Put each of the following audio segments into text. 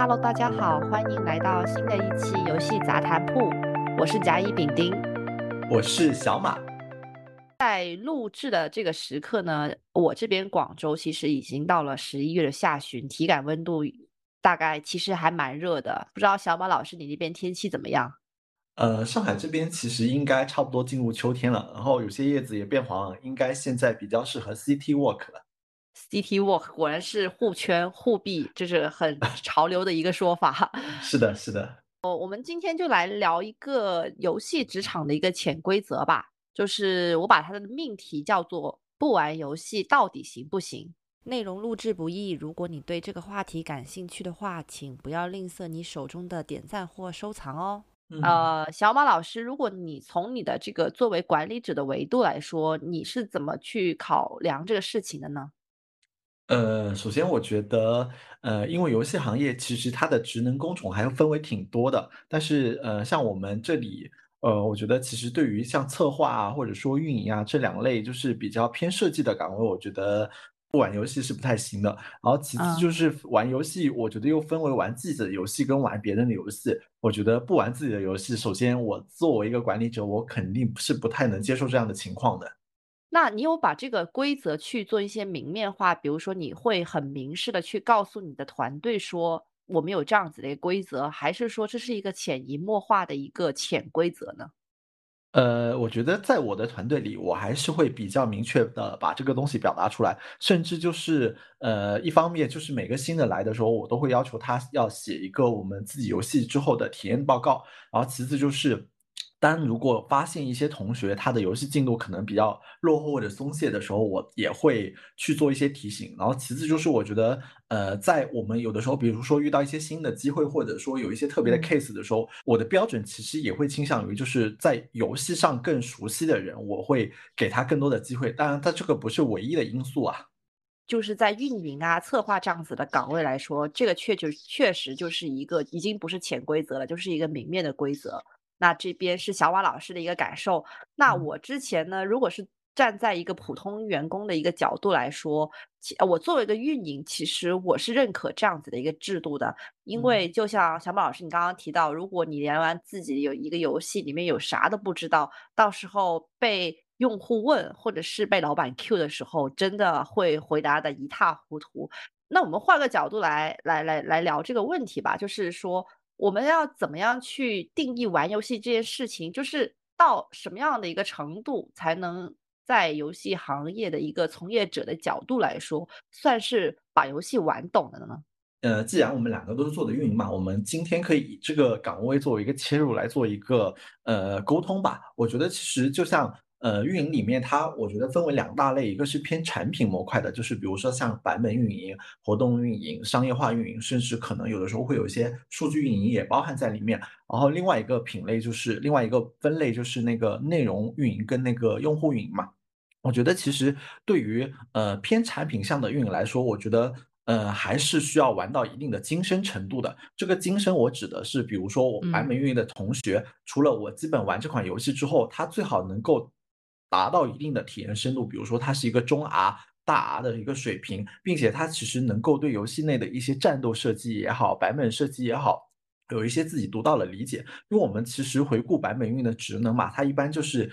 Hello， 大家好，欢迎来到新的一期游戏杂谈铺，我是甲乙丙丁，我是小马。在录制的这个时刻呢，我这边广州其实已经到了11月的下旬，体感温度大概其实还蛮热的，不知道小马老师你那边天气怎么样？上海这边其实应该差不多进入秋天了，然后有些叶子也变黄了，应该现在比较适合 Citywalk 了。Citywalk 果然是互圈互币，这是很潮流的一个说法。是的是的，我们今天就来聊一个游戏职场的一个潜规则吧，就是我把它的命题叫做不玩游戏到底行不行。内容录制不易，如果你对这个话题感兴趣的话，请不要吝啬你手中的点赞或收藏哦。小马老师，如果你从你的这个作为管理者的维度来说，你是怎么去考量这个事情的呢？首先我觉得，因为游戏行业其实它的职能工种还分为挺多的，但是像我们这里，我觉得其实对于像策划啊，或者说运营啊这两类就是比较偏设计的岗位，我觉得不玩游戏是不太行的。然后其次就是玩游戏，我觉得又分为玩自己的游戏跟玩别人的游戏。我觉得不玩自己的游戏，首先我作为一个管理者，我肯定是不太能接受这样的情况的。那你有把这个规则去做一些明面化，比如说你会很明示的去告诉你的团队说我们有这样子的一个规则，还是说这是一个潜移默化的一个潜规则呢？我觉得在我的团队里，我还是会比较明确的把这个东西表达出来，甚至就是一方面就是每个新的来的时候，我都会要求他要写一个我们自己游戏之后的体验报告。然后其次就是如果发现一些同学他的游戏进度可能比较落后或者松懈的时候，我也会去做一些提醒。然后其次就是我觉得在我们有的时候比如说遇到一些新的机会，或者说有一些特别的 case 的时候，我的标准其实也会倾向于就是在游戏上更熟悉的人，我会给他更多的机会。当然他这个不是唯一的因素啊，就是在运营啊策划这样子的岗位来说，这个确实就是一个已经不是潜规则了，就是一个明面的规则。那这边是小马老师的一个感受。那我之前呢，如果是站在一个普通员工的一个角度来说，我作为一个运营，其实我是认可这样子的一个制度的。因为就像小马老师你刚刚提到，如果你连完自己有一个游戏里面有啥都不知道，到时候被用户问或者是被老板 Q 的时候，真的会回答的一塌糊涂。那我们换个角度来聊这个问题吧，就是说我们要怎么样去定义玩游戏这件事情，就是到什么样的一个程度才能在游戏行业的一个从业者的角度来说算是把游戏玩懂的呢？既然我们两个都是做的运营嘛，我们今天可以以这个岗位作为一个切入来做一个沟通吧。我觉得其实就像运营里面它我觉得分为两大类，一个是偏产品模块的，就是比如说像版本运营、活动运营、商业化运营，甚至可能有的时候会有一些数据运营也包含在里面。然后另外一个分类就是那个内容运营跟那个用户运营嘛。我觉得其实对于偏产品向的运营来说，我觉得还是需要玩到一定的精深程度的。这个精深我指的是比如说我版本运营的同学，除了我基本玩这款游戏之后，他最好能够达到一定的体验深度，比如说它是一个中 R 大 R 的一个水平，并且它其实能够对游戏内的一些战斗设计也好，版本设计也好，有一些自己独到的理解。因为我们其实回顾版本运营的职能嘛，它一般就是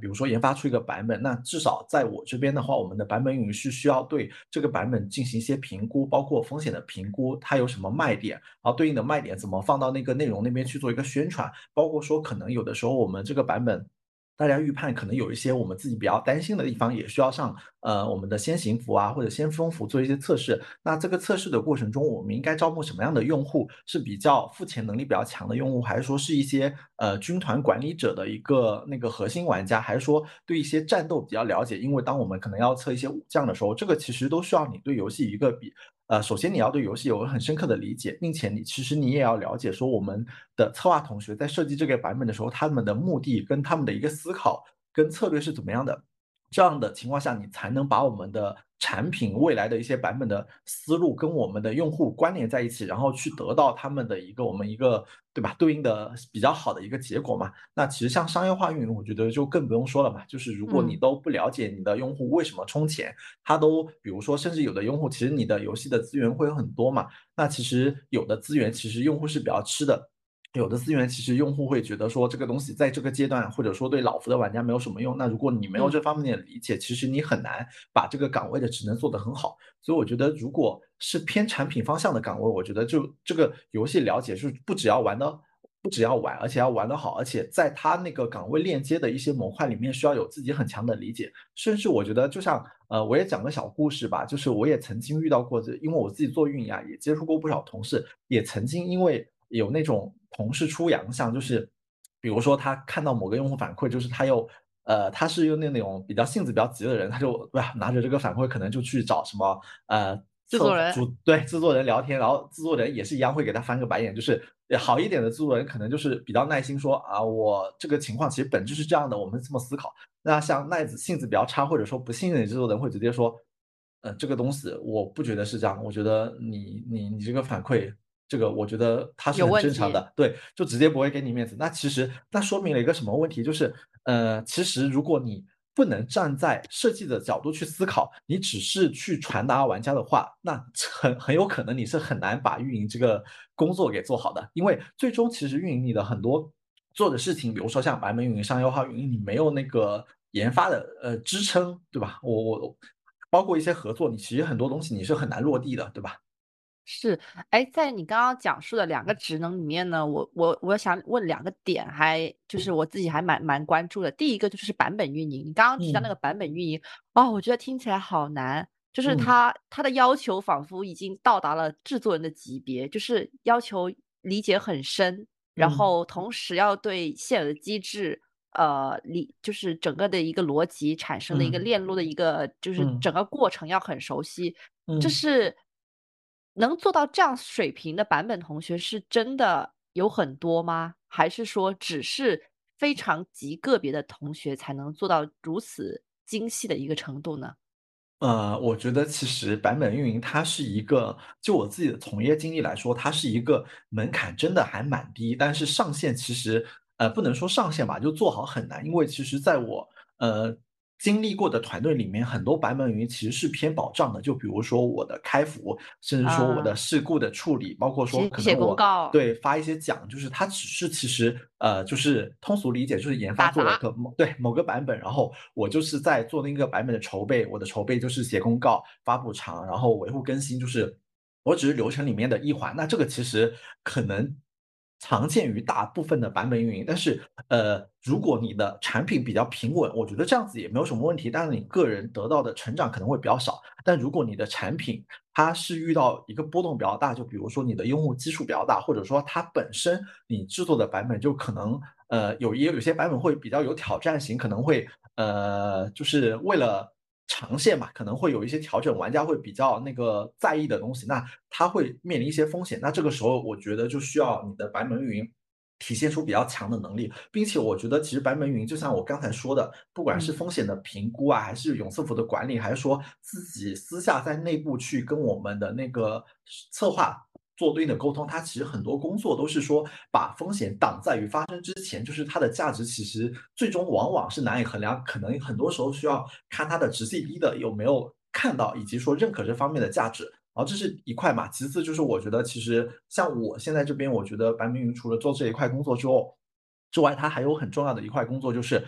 比如说研发出一个版本，那至少在我这边的话，我们的版本运营是需要对这个版本进行一些评估，包括风险的评估，它有什么卖点，然后对应的卖点怎么放到那个内容那边去做一个宣传，包括说可能有的时候我们这个版本大家预判可能有一些我们自己比较担心的地方，也需要上我们的先行服啊或者先锋服做一些测试。那这个测试的过程中，我们应该招募什么样的用户？是比较付钱能力比较强的用户，还是说是一些军团管理者的一个那个核心玩家，还是说对一些战斗比较了解？因为当我们可能要测一些武将的时候，这个其实都需要你对游戏一个首先你要对游戏有很深刻的理解，并且你也要了解说我们的策划同学在设计这个版本的时候，他们的目的跟他们的一个思考跟策略是怎么样的。这样的情况下，你才能把我们的产品未来的一些版本的思路跟我们的用户关联在一起，然后去得到他们的一个对吧对应的比较好的一个结果嘛。那其实像商业化运营我觉得就更不用说了嘛，就是如果你都不了解你的用户为什么充钱，他都比如说甚至有的用户其实你的游戏的资源会有很多嘛，那其实有的资源其实用户是比较吃的，有的资源其实用户会觉得说这个东西在这个阶段或者说对老服的玩家没有什么用，那如果你没有这方面的理解，其实你很难把这个岗位的职能做得很好。所以我觉得如果是偏产品方向的岗位，我觉得就这个游戏了解是不只要玩，而且要玩得好，而且在他那个岗位链接的一些模块里面需要有自己很强的理解。甚至我觉得就像我也讲个小故事吧，就是我也曾经遇到过，因为我自己做运营啊，也接触过不少同事，也曾经因为有那种同事出洋相，就是比如说他看到某个用户反馈，就是他是用那种比较性子比较急的人，他就拿着这个反馈可能就去找什么制作人，对制作人聊天，然后制作人也是一样会给他翻个白眼，就是好一点的制作人可能就是比较耐心说啊，我这个情况其实本质是这样的，我们这么思考。那像耐子性子比较差或者说不信任制作人会直接说这个东西我不觉得是这样，我觉得你这个反馈这个我觉得它是很正常的，对，就直接不会给你面子。那其实那说明了一个什么问题，就是其实如果你不能站在设计的角度去思考，你只是去传达玩家的话，那很有可能你是很难把运营这个工作给做好的。因为最终其实运营你的很多做的事情，比如说像版本运营、商业化运营，你没有那个研发的支撑，对吧？我包括一些合作，你其实很多东西你是很难落地的，对吧？是，哎，在你刚刚讲述的两个职能里面呢，我想问两个点，还就是我自己还蛮关注的。第一个就是版本运营，你刚刚提到那个版本运营，我觉得听起来好难，就是它的要求仿佛已经到达了制作人的级别，就是要求理解很深，然后同时要对现有的机制就是整个的一个逻辑产生的一个链路的一个就是整个过程要很熟悉，这是。能做到这样水平的版本同学是真的有很多吗？还是说只是非常极个别的同学才能做到如此精细的一个程度呢？我觉得其实版本运营它是一个，就我自己的从业经历来说，它是一个门槛真的还蛮低，但是上限其实不能说上限吧，就做好很难。因为其实在我经历过的团队里面，很多版本运营其实是偏保障的，就比如说我的开服，甚至说我的事故的处理，包括说可能我对发一些奖，就是它只是其实就是通俗理解就是研发做了个对某个版本，然后我就是在做那个版本的筹备，我的筹备就是写公告、发补偿，然后维护更新，就是我只是流程里面的一环。那这个其实可能常见于大部分的版本运营，但是如果你的产品比较平稳，我觉得这样子也没有什么问题，但是你个人得到的成长可能会比较少。但如果你的产品它是遇到一个波动比较大，就比如说你的用户基数比较大，或者说它本身你制作的版本就可能有些版本会比较有挑战性，可能会就是为了长线嘛，可能会有一些调整，玩家会比较那个在意的东西，那他会面临一些风险。那这个时候我觉得就需要你的版本运营体现出比较强的能力，并且我觉得其实版本运营就像我刚才说的，不管是风险的评估啊，还是永伺服的管理，还是说自己私下在内部去跟我们的那个策划做对应的沟通，它其实很多工作都是说把风险挡在于发生之前，就是它的价值其实最终往往是难以衡量，可能很多时候需要看它的直系一的有没有看到，以及说认可这方面的价值，然后这是一块嘛。其次就是我觉得其实像我现在这边，我觉得版本运营除了做这一块工作之外，它还有很重要的一块工作，就是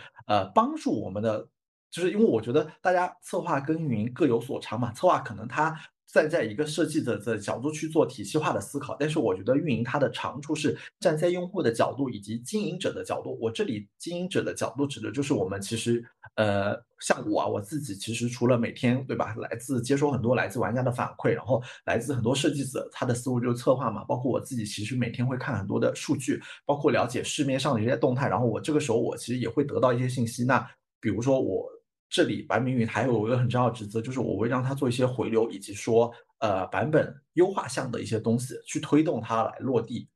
帮助我们的，就是因为我觉得大家策划跟运营各有所长嘛，策划可能它站在一个设计者的角度去做体系化的思考，但是我觉得运营它的长处是站在用户的角度以及经营者的角度。我这里经营者的角度指的就是我们其实像我自己其实除了每天对吧接收很多来自玩家的反馈，然后来自很多设计者他的思路就是策划嘛，包括我自己其实每天会看很多的数据，包括了解市面上的一些动态，然后我这个时候我其实也会得到一些信息。那比如说我这里版本运营还有一个很重要的职责，就是我会让它做一些回流，以及说版本优化项的一些东西去推动它来落地。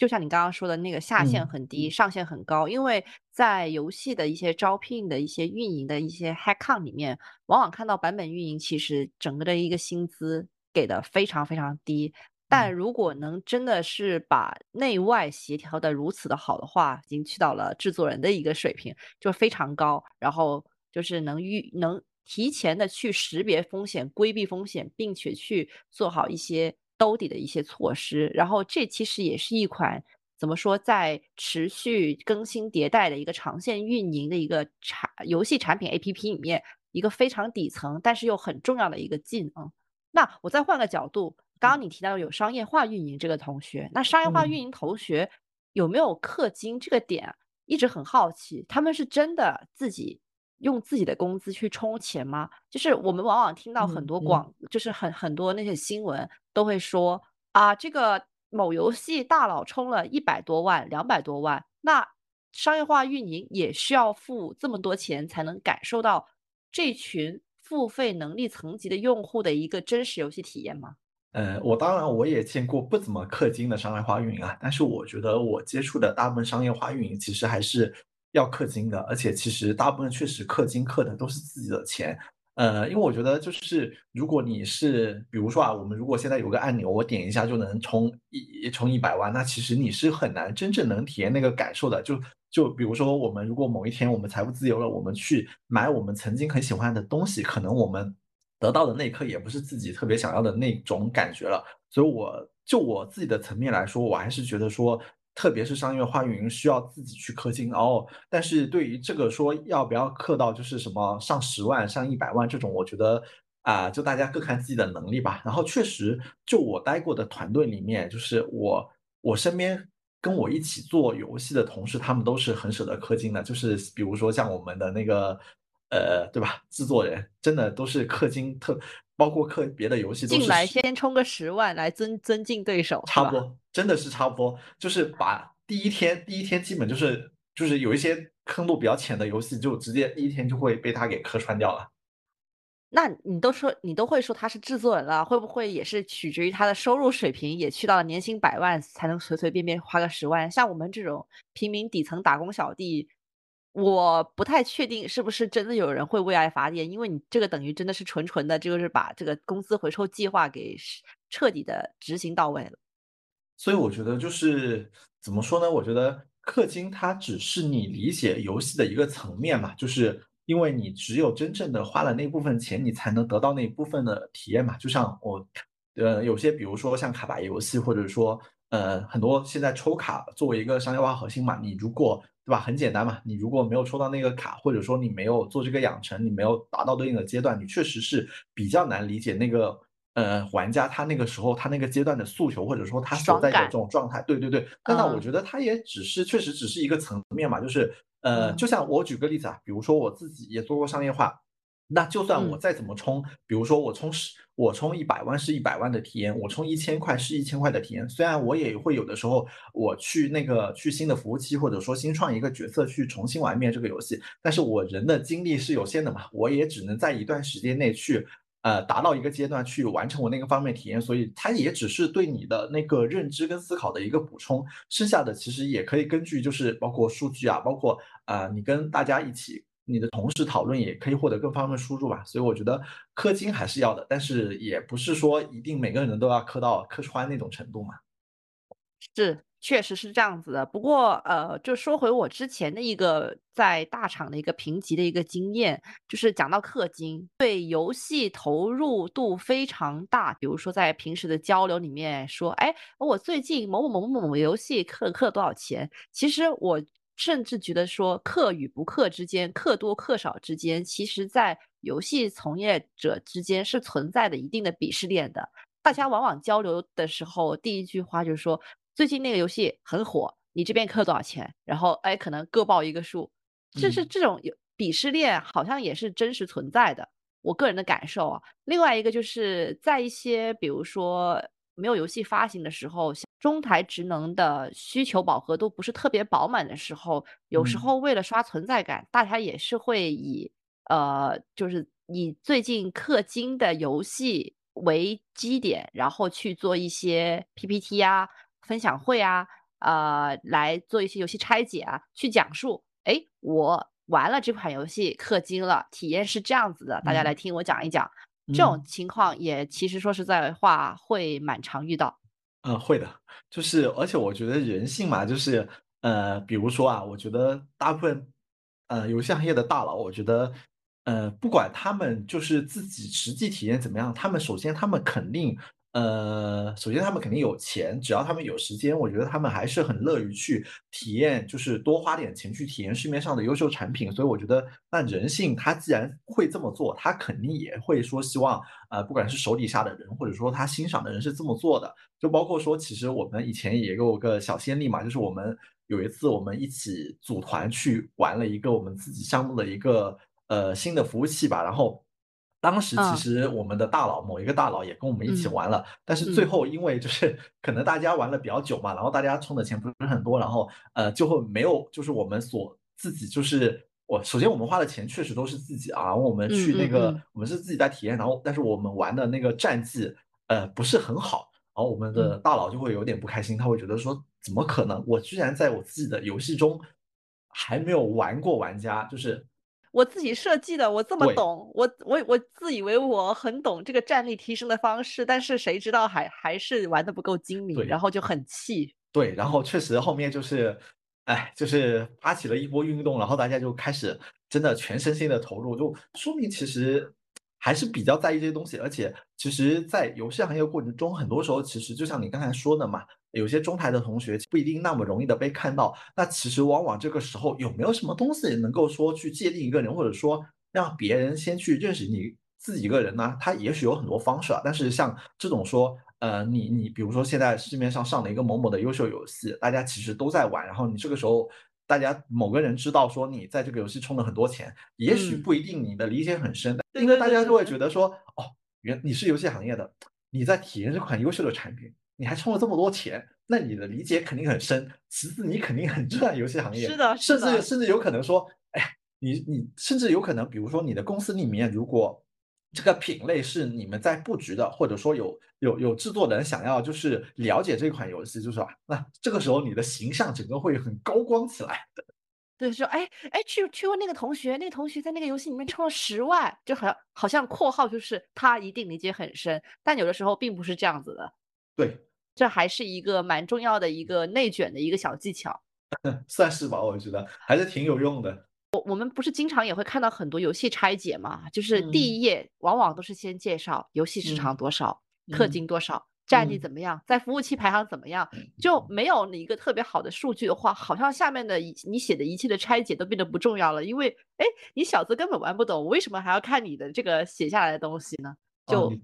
就像你刚刚说的那个下限嗯很低，上限很高，因为在游戏的一些招聘的一些运营的一些 hack on 里面，往往看到版本运营其实整个的一个薪资给的非常非常低，但嗯如果能真的是把内外协调的如此的好的话，已经去到了制作人的一个水平，就非常高，然后就是能提前的去识别风险、规避风险，并且去做好一些兜底的一些措施。然后这其实也是一款怎么说，在持续更新迭代的一个长线运营的一个游戏产品 APP 里面一个非常底层但是又很重要的一个技能。那我再换个角度，刚刚你提到有商业化运营这个同学，那商业化运嗯。营同学有没有氪金这个点啊，一直很好奇，他们是真的自己用自己的工资去充钱吗？就是我们往往听到很嗯多嗯就是很多那些新闻都会说啊，这个某游戏大佬充了100多万、200多万，那商业化运营也需要付这么多钱才能感受到这群付费能力层级的用户的一个真实游戏体验吗？我当然我也见过不怎么氪金的商业化运营啊，但是我觉得我接触的大部分商业化运营其实还是要氪金的，而且其实大部分确实氪金氪的都是自己的钱。因为我觉得就是如果你是比如说啊，我们如果现在有个按钮，我点一下就能充100万，那其实你是很难真正能体验那个感受的。就比如说我们如果某一天我们财务自由了，我们去买我们曾经很喜欢的东西，可能我们得到的那一刻也不是自己特别想要的那种感觉了。所以我自己的层面来说，我还是觉得说，特别是商业化运营需要自己去氪金哦。但是对于这个说要不要氪到就是什么上10万、上100万这种，我觉得啊，就大家各看自己的能力吧。然后确实，就我待过的团队里面，就是我身边跟我一起做游戏的同事，他们都是很舍得氪金的。就是比如说像我们的那个对吧，制作人真的都是氪金包括氪别的游戏都进是来先充个10万来尊敬对手是差不吧？多，真的是差不多，就是把第一天基本就是有一些坑度比较浅的游戏，就直接第一天就会被他给磕穿掉了。那你都会说他是制作人了，会不会也是取决于他的收入水平，也去到了年薪100万才能随随便便花个10万？像我们这种平民底层打工小弟，我不太确定是不是真的有人会为爱发电，因为你这个等于真的是纯纯的，就是把这个工资回收计划给彻底的执行到位了。所以我觉得就是怎么说呢？我觉得氪金它只是你理解游戏的一个层面嘛，就是因为你只有真正的花了那部分钱，你才能得到那部分的体验嘛。就像有些比如说像卡牌游戏，或者说很多现在抽卡作为一个商业化核心嘛，你如果对吧，很简单嘛，你如果没有抽到那个卡，或者说你没有做这个养成，你没有达到对应的阶段，你确实是比较难理解那个玩家他那个时候他那个阶段的诉求，或者说他所爽在的这感，种状态。对，那我嗯觉得他也只是确实只是一个层面嘛，就是就嗯像我举个例子啊，比如说我自己也做过商业化，那就算我嗯再怎么充，比如说我充100万是100万的体验，我充1000块是1000块的体验。虽然我也会有的时候我去新的服务器，或者说新创一个角色去重新玩一遍这个游戏，但是我人的精力是有限的嘛，我也只能在一段时间内去达到一个阶段去完成我那个方面体验，所以它也只是对你的那个认知跟思考的一个补充，剩下的其实也可以根据就是包括数据啊，包括你跟大家一起你的同事讨论，也可以获得各方面输入吧。所以我觉得氪金还是要的，但是也不是说一定每个人都要氪穿那种程度嘛。是，确实是这样子的。不过，就说回我之前的一个在大厂的一个评级的一个经验，就是讲到氪金，对游戏投入度非常大。比如说在平时的交流里面说，哎，我最近某某某某某游戏氪多少钱？其实我甚至觉得说，氪与不氪之间，氪多氪少之间，其实在游戏从业者之间是存在的一定的鄙视链的。大家往往交流的时候，第一句话就是说最近那个游戏很火，你这边氪多少钱？然后哎，可能各报一个数，这是嗯这种鄙视链好像也是真实存在的，我个人的感受啊。另外一个就是在一些比如说没有游戏发行的时候，像中台职能的需求饱和度不是特别饱满的时候，有时嗯候为了刷存在感，大家也是会就是以最近氪金的游戏为基点，然后去做一些 PPT 啊、分享会啊。来做一些游戏拆解啊，去讲述，哎，我玩了这款游戏氪金了，体验是这样子的，大家来听我讲一讲。这种情况也其实说实在话会蛮常遇到。会的，就是而且我觉得人性嘛，就是比如说啊，我觉得大部分游戏行业的大佬，我觉得不管他们就是自己实际体验怎么样，首先他们肯定有钱，只要他们有时间，我觉得他们还是很乐于去体验，就是多花点钱去体验市面上的优秀产品。所以我觉得那人性他既然会这么做，他肯定也会说希望不管是手底下的人或者说他欣赏的人是这么做的。就包括说其实我们以前也有个小先例嘛，就是我们有一次我们一起组团去玩了一个我们自己项目的一个新的服务器吧，然后当时其实我们的大佬某一个大佬也跟我们一起玩了，但是最后因为就是可能大家玩了比较久嘛，然后大家充的钱不是很多，然后最后没有就是我们所自己就是首先我们花的钱确实都是自己啊，我们去那个我们是自己在体验，然后但是我们玩的那个战绩不是很好，然后我们的大佬就会有点不开心，他会觉得说怎么可能，我居然在我自己的游戏中还没有玩过玩家，就是。我自己设计的，我这么懂，我自以为我很懂这个战力提升的方式，但是谁知道还是玩的不够精明，然后就很气。对，然后确实后面就是，就是发起了一波运动，然后大家就开始真的全身心的投入，就说明其实还是比较在意这些东西。而且其实，在游戏行业过程中，很多时候其实就像你刚才说的嘛。有些中台的同学不一定那么容易的被看到，那其实往往这个时候有没有什么东西能够说去界定一个人，或者说让别人先去认识你自己一个人呢？他也许有很多方式啊，但是像这种说你比如说现在市面上上了一个某某的优秀游戏，大家其实都在玩，然后你这个时候大家某个人知道说你在这个游戏充了很多钱，也许不一定你的理解很深，因为大家就会觉得说哦，你是游戏行业的，你在体验这款优秀的产品，你还充了这么多钱，那你的理解肯定很深，其次你肯定很热爱游戏行业，是的，是的，甚至有可能说，你甚至有可能，比如说你的公司里面，如果这个品类是你们在布局的，或者说有制作人想要就是了解这款游戏，就是那这个时候你的形象整个会很高光起来。对，说去问那个同学在那个游戏里面充了10万，就好像括号就是他一定理解很深，但有的时候并不是这样子的。对。这还是一个蛮重要的一个内卷的一个小技巧，算是吧，我觉得还是挺有用的。我们不是经常也会看到很多游戏拆解嘛，就是第一页往往都是先介绍游戏时长多少、氪金多少、战力怎么样、在服务器排行怎么样，就没有一个特别好的数据的话，好像下面的你写的一切的拆解都变得不重要了，因为你小子根本玩不懂，为什么还要看你的这个写下来的东西呢？就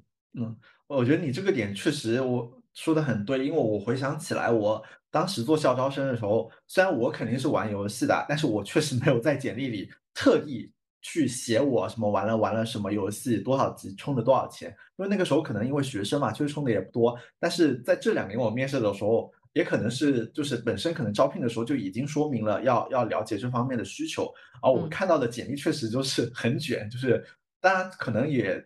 我觉得你这个点确实我。说的很对，因为我回想起来，我当时做校招生的时候，虽然我肯定是玩游戏的，但是我确实没有在简历里特意去写我什么玩了什么游戏多少级充了多少钱，因为那个时候可能因为学生嘛，确实充的也不多。但是在这2年我面试的时候，也可能是就是本身可能招聘的时候就已经说明了要了解这方面的需求，而我看到的简历确实就是很卷，就是当然可能也。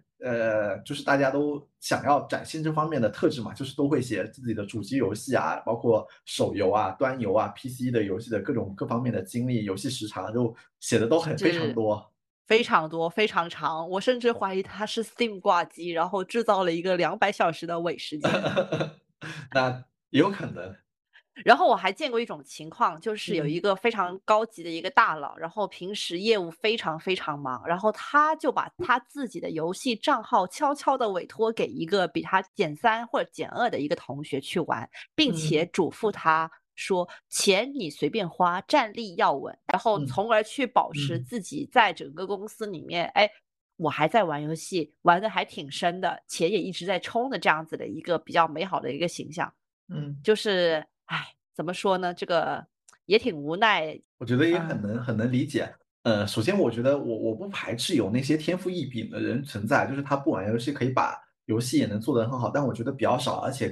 就是大家都想要展现这方面的特质嘛，就是都会写自己的主机游戏啊，包括手游啊、端游啊、PC 的游戏的各方面的经历、游戏时长，就写的都非常多，非常多，非常长。我甚至怀疑它是 Steam 挂机，然后制造了一个200小时的伪时间，那也有可能。然后我还见过一种情况，就是有一个非常高级的一个大佬，然后平时业务非常非常忙，然后他就把他自己的游戏账号悄悄的委托给一个比他减3或者减2的一个同学去玩，并且嘱咐他说钱你随便花，战力要稳，然后从而去保持自己在整个公司里面我还在玩游戏，玩的还挺深的，钱也一直在充的，这样子的一个比较美好的一个形象。就是怎么说呢，这个也挺无奈，我觉得也很能理解。首先我觉得我不排斥有那些天赋异禀的人存在，就是他不玩游戏可以把游戏也能做得很好，但我觉得比较少，而且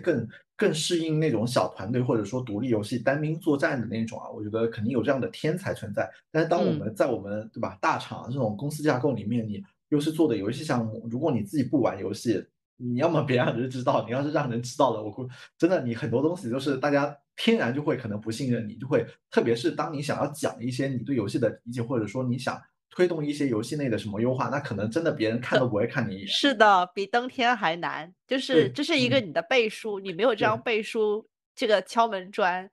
更适应那种小团队或者说独立游戏单兵作战的那种啊，我觉得肯定有这样的天才存在。但是当我们在我们对吧大厂这种公司架构里面，你又是做的游戏项目，如果你自己不玩游戏，你要么别让人知道，你要是让人知道了，我估真的你很多东西就是大家天然就会可能不信任你，就会特别是当你想要讲一些你对游戏的理解，或者说你想推动一些游戏内的什么优化，那可能真的别人看都不会看你一眼。是的，比登天还难，就是这是一个你的背书，你没有这张背书，这个敲门砖，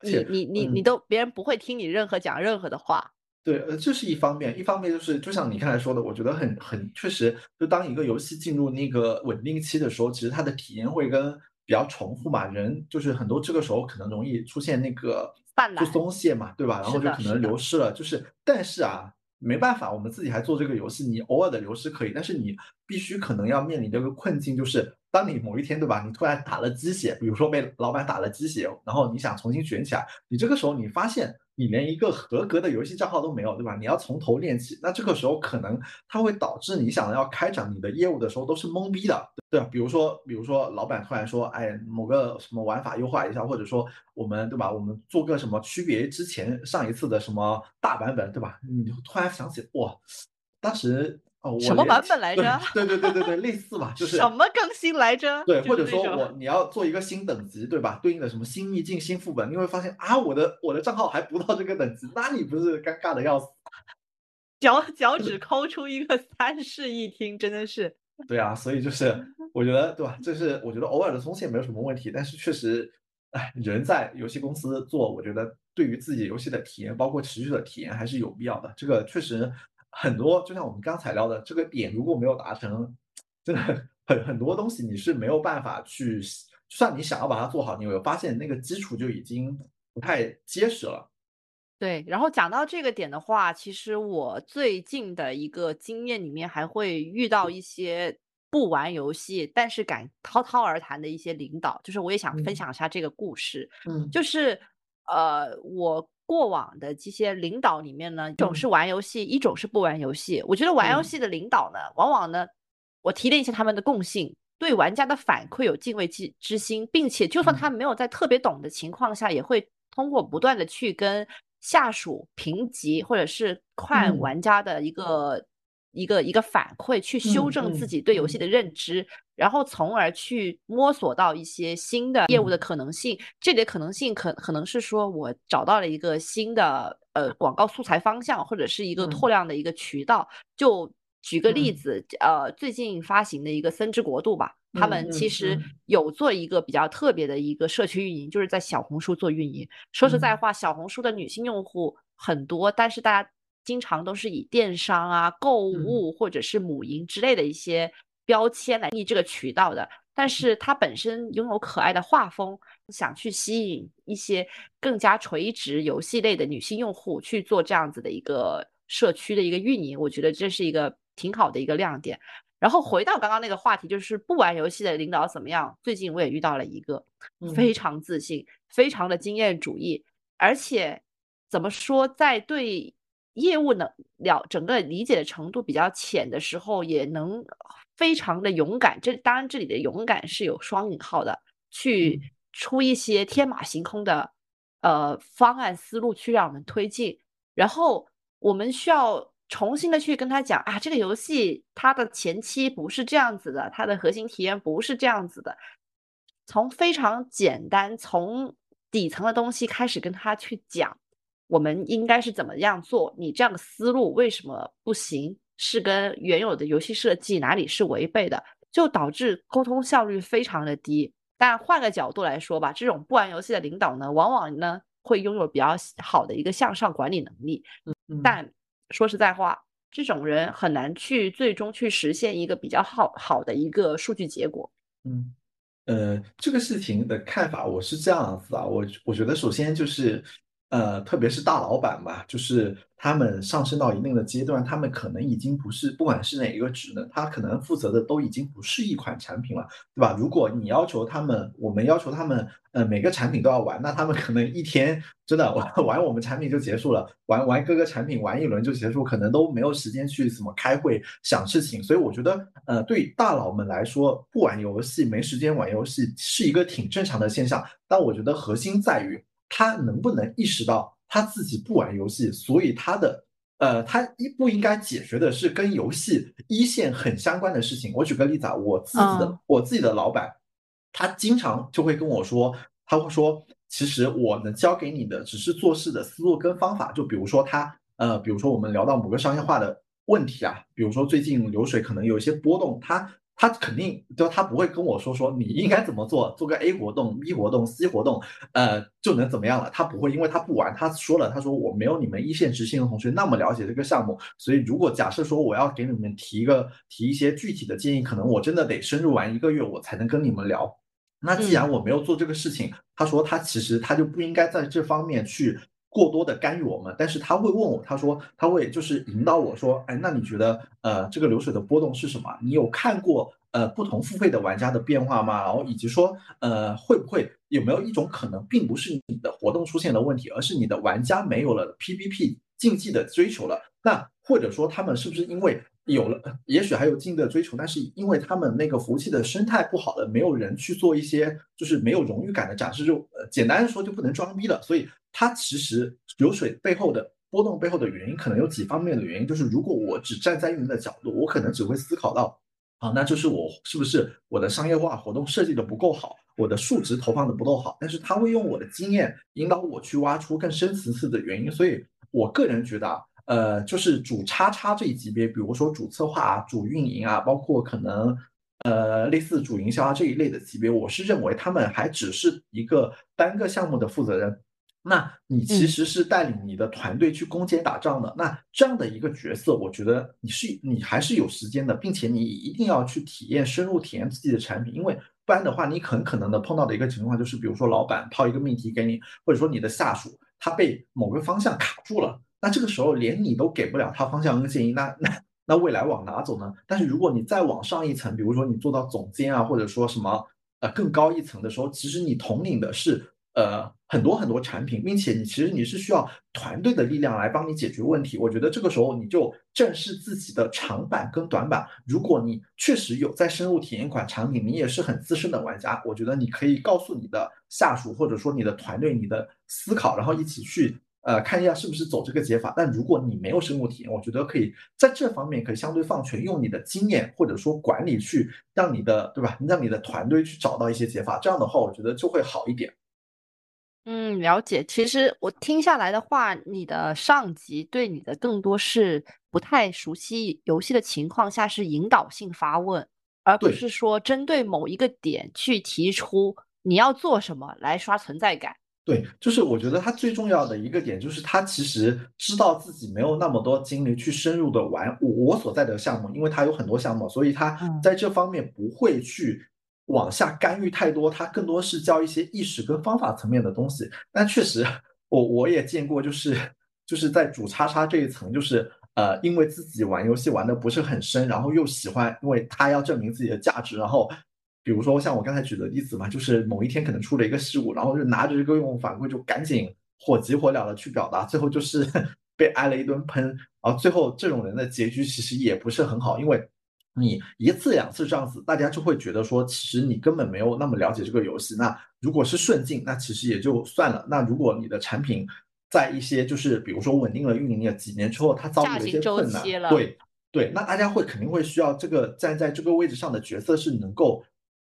你都别人不会听你任何讲任何的话。对，这是一方面，一方面就是就像你刚才说的，我觉得很确实，就当一个游戏进入那个稳定期的时候，其实它的体验会跟比较重复嘛，人就是很多这个时候可能容易出现那个就松懈嘛，对吧？然后就可能流失了，就是但是啊，没办法，我们自己还做这个游戏，你偶尔的流失可以，但是你必须可能要面临这个困境，就是当你某一天，对吧，你突然打了鸡血，比如说被老板打了鸡血，然后你想重新卷起来，你这个时候你发现你连一个合格的游戏账号都没有，对吧？你要从头练起，那这个时候可能它会导致你想要开展你的业务的时候都是懵逼的，对吧？比如说老板突然说，哎，某个什么玩法优化一下，或者说我们，对吧？我们做个什么区别之前上一次的什么大版本，对吧？你就突然想起，哇，当时。哦，什么版本来着？对，类似吧，就是什么更新来着？对，或者说你要做一个新等级，对吧？对应的什么新秘境、新副本，你会发现啊，我的账号还不到这个等级，那你不是尴尬的要死？脚趾抠出一个三室一厅，真的是。对啊，所以就是我觉得，对吧？这是我觉得偶尔的松懈没有什么问题，但是确实，哎，人在游戏公司做，我觉得对于自己游戏的体验，包括持续的体验，还是有必要的。这个确实。很多就像我们刚才聊的这个点，如果没有达成，真的很多东西你是没有办法去，就算你想要把它做好，你有发现那个基础就已经不太结实了。对，然后讲到这个点的话，其实我最近的一个经验里面还会遇到一些不玩游戏但是敢滔滔而谈的一些领导，就是我也想分享一下这个故事。就是我过往的这些领导里面呢，一种是玩游戏，一种是不玩游戏。我觉得玩游戏的领导呢，往往呢，我提炼一下他们的共性，对玩家的反馈有敬畏之心，并且就算他没有在特别懂的情况下，也会通过不断的去跟下属评级或者是看玩家的一个反馈，去修正自己对游戏的认知，然后从而去摸索到一些新的业务的可能性。这类可能性可能是说我找到了一个新的广告素材方向，或者是一个拓量的一个渠道。就举个例子，最近发行的一个森之国度吧，他们其实有做一个比较特别的一个社区运营，就是在小红书做运营。说实在话，小红书的女性用户很多，但是大家经常都是以电商啊、购物或者是母婴之类的一些标签来定义这个渠道的，但是它本身拥有可爱的画风，想去吸引一些更加垂直游戏类的女性用户去做这样子的一个社区的一个运营，我觉得这是一个挺好的一个亮点。然后回到刚刚那个话题，就是不玩游戏的领导怎么样？最近我也遇到了一个非常自信、非常的经验主义，而且怎么说，在对业务能了整个理解的程度比较浅的时候，也能非常的勇敢，这当然这里的勇敢是有双引号的，去出一些天马行空的方案思路去让我们推进。然后我们需要重新的去跟他讲啊，这个游戏它的前期不是这样子的，它的核心体验不是这样子的，从非常简单从底层的东西开始跟他去讲我们应该是怎么样做，你这样的思路为什么不行，是跟原有的游戏设计哪里是违背的，就导致沟通效率非常的低。但换个角度来说吧，这种不玩游戏的领导呢，往往呢会拥有比较好的一个向上管理能力。但说实在话，这种人很难去最终去实现一个比较好的一个数据结果。这个事情的看法我是这样子啊，我觉得首先就是特别是大老板吧，就是他们上升到一定的阶段，他们可能已经不是，不管是哪一个职能，他可能负责的都已经不是一款产品了，对吧？如果你要求他们，我们要求他们每个产品都要玩，那他们可能一天真的玩我们产品就结束了，玩各个产品玩一轮就结束，可能都没有时间去怎么开会想事情。所以我觉得对大佬们来说，不玩游戏没时间玩游戏是一个挺正常的现象，但我觉得核心在于他能不能意识到他自己不玩游戏，所以他的它不应该解决的是跟游戏一线很相关的事情。我举个例子啊，我自己的老板，他经常就会跟我说，他会说，其实我能教给你的只是做事的思路跟方法。就比如说我们聊到某个商业化的问题啊，比如说最近流水可能有一些波动，他肯定就他不会跟我说你应该怎么做，做个 A 活动 B 活动 C 活动就能怎么样了，他不会，因为他不玩。他说我没有你们一线执行的同学那么了解这个项目，所以如果假设说我要给你们提一些具体的建议，可能我真的得深入玩一个月我才能跟你们聊。那既然我没有做这个事情，他说他其实他就不应该在这方面去过多的干预我们，但是他会问我，他说他会就是引导我说，哎，那你觉得这个流水的波动是什么？你有看过不同付费的玩家的变化吗？然后以及说会不会有没有一种可能，并不是你的活动出现了问题，而是你的玩家没有了 PVP 竞技的追求了？那或者说他们是不是因为有了，也许还有竞技的追求，但是因为他们那个服务器的生态不好了，没有人去做一些就是没有荣誉感的展示，就简单说就不能装逼了，所以。它其实流水背后的波动背后的原因可能有几方面的原因，就是如果我只站在运营的角度，我可能只会思考到那就是我是不是我的商业化活动设计的不够好，我的数值投放的不够好，但是它会用我的经验引导我去挖出更深层次的原因。所以我个人觉得就是主叉叉这一级别，比如说主策划主运营啊，包括可能类似主营销啊这一类的级别，我是认为他们还只是一个单个项目的负责人，那你其实是带领你的团队去攻坚打仗的那这样的一个角色，我觉得你还是有时间的，并且你一定要去深入体验自己的产品，因为不然的话你很可能的碰到的一个情况就是，比如说老板抛一个命题给你，或者说你的下属他被某个方向卡住了，那这个时候连你都给不了他方向跟建议，那未来往哪走呢？但是如果你再往上一层，比如说你做到总监啊，或者说什么更高一层的时候，其实你统领的是很多很多产品，并且其实你是需要团队的力量来帮你解决问题。我觉得这个时候你就正视自己的长板跟短板，如果你确实有在深入体验一款产品，你也是很资深的玩家，我觉得你可以告诉你的下属或者说你的团队你的思考，然后一起去看一下是不是走这个解法。但如果你没有深入体验，我觉得可以在这方面可以相对放权，用你的经验或者说管理去让你的对吧，让你的团队去找到一些解法，这样的话我觉得就会好一点。了解。其实我听下来的话，你的上级对你的更多是不太熟悉游戏的情况下是引导性发问，而不是说针对某一个点去提出你要做什么来刷存在感。对，就是我觉得他最重要的一个点就是他其实知道自己没有那么多精力去深入的玩我所在的项目，因为他有很多项目，所以他在这方面不会去往下干预太多，它更多是教一些意识跟方法层面的东西。但确实我也见过，就是在主叉叉这一层，就是因为自己玩游戏玩的不是很深，然后又喜欢，因为他要证明自己的价值，然后比如说像我刚才举的例子嘛，就是某一天可能出了一个事故，然后就拿着这个用户反馈就赶紧火急火燎的去表达，最后就是被挨了一顿喷，然后最后这种人的结局其实也不是很好，因为你一次两次这样子，大家就会觉得说其实你根本没有那么了解这个游戏。那如果是顺境那其实也就算了，那如果你的产品在一些就是比如说稳定了运营了几年之后，它遭遇了一些困难，对，那大家会肯定会需要站在这个位置上的角色是能够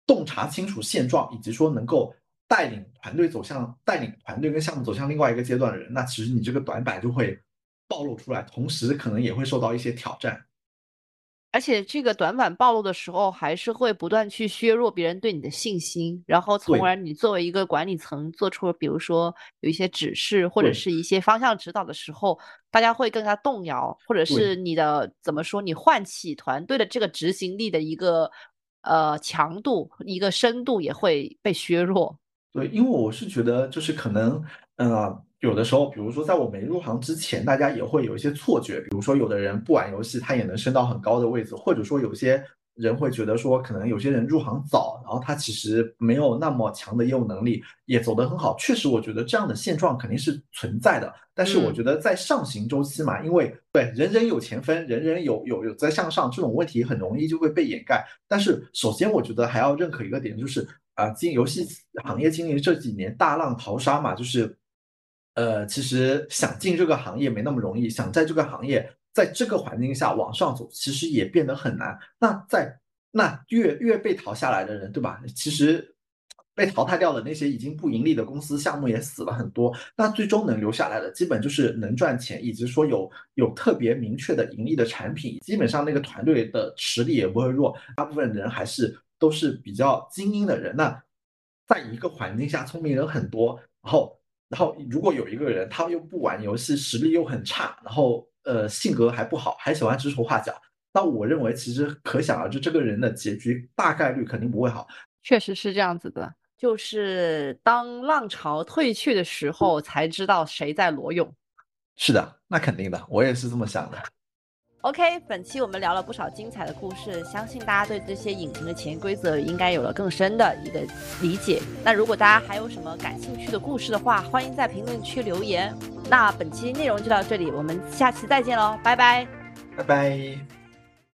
洞察清楚现状，以及说能够带领团队跟项目走向另外一个阶段的人，那其实你这个短板就会暴露出来，同时可能也会受到一些挑战，而且这个短板暴露的时候还是会不断去削弱别人对你的信心，然后从而你作为一个管理层做出比如说有一些指示或者是一些方向指导的时候，大家会更加动摇，或者是你的怎么说，你唤起团队的这个执行力的一个强度一个深度也会被削弱。对，因为我是觉得就是可能有的时候比如说在我没入行之前，大家也会有一些错觉，比如说有的人不玩游戏他也能升到很高的位置，或者说有些人会觉得说可能有些人入行早，然后他其实没有那么强的业务能力也走得很好，确实我觉得这样的现状肯定是存在的，但是我觉得在上行周期嘛，因为对人人有钱分，人人有在向上，这种问题很容易就会被掩盖。但是首先我觉得还要认可一个点，就是游戏行业经历这几年大浪淘沙嘛，就是其实想进这个行业没那么容易，想在这个行业在这个环境下往上走其实也变得很难。那越被淘下来的人，对吧，其实被淘汰掉的那些已经不盈利的公司项目也死了很多，那最终能留下来的基本就是能赚钱，以及说有特别明确的盈利的产品，基本上那个团队的实力也不会弱，大部分人还是都是比较精英的人。那在一个环境下聪明人很多，然后如果有一个人他又不玩游戏，实力又很差，然后性格还不好，还喜欢指手画脚，那我认为其实可想而知这个人的结局大概率肯定不会好。确实是这样子的，就是当浪潮退去的时候才知道谁在裸泳。是的，那肯定的，我也是这么想的。 OK， 本期我们聊了不少精彩的故事，相信大家对这些引擎的潜规则应该有了更深的一个理解。那如果大家还有什么感兴趣的故事的话，欢迎在评论区留言。那本期内容就到这里，我们下期再见咯，拜拜拜拜。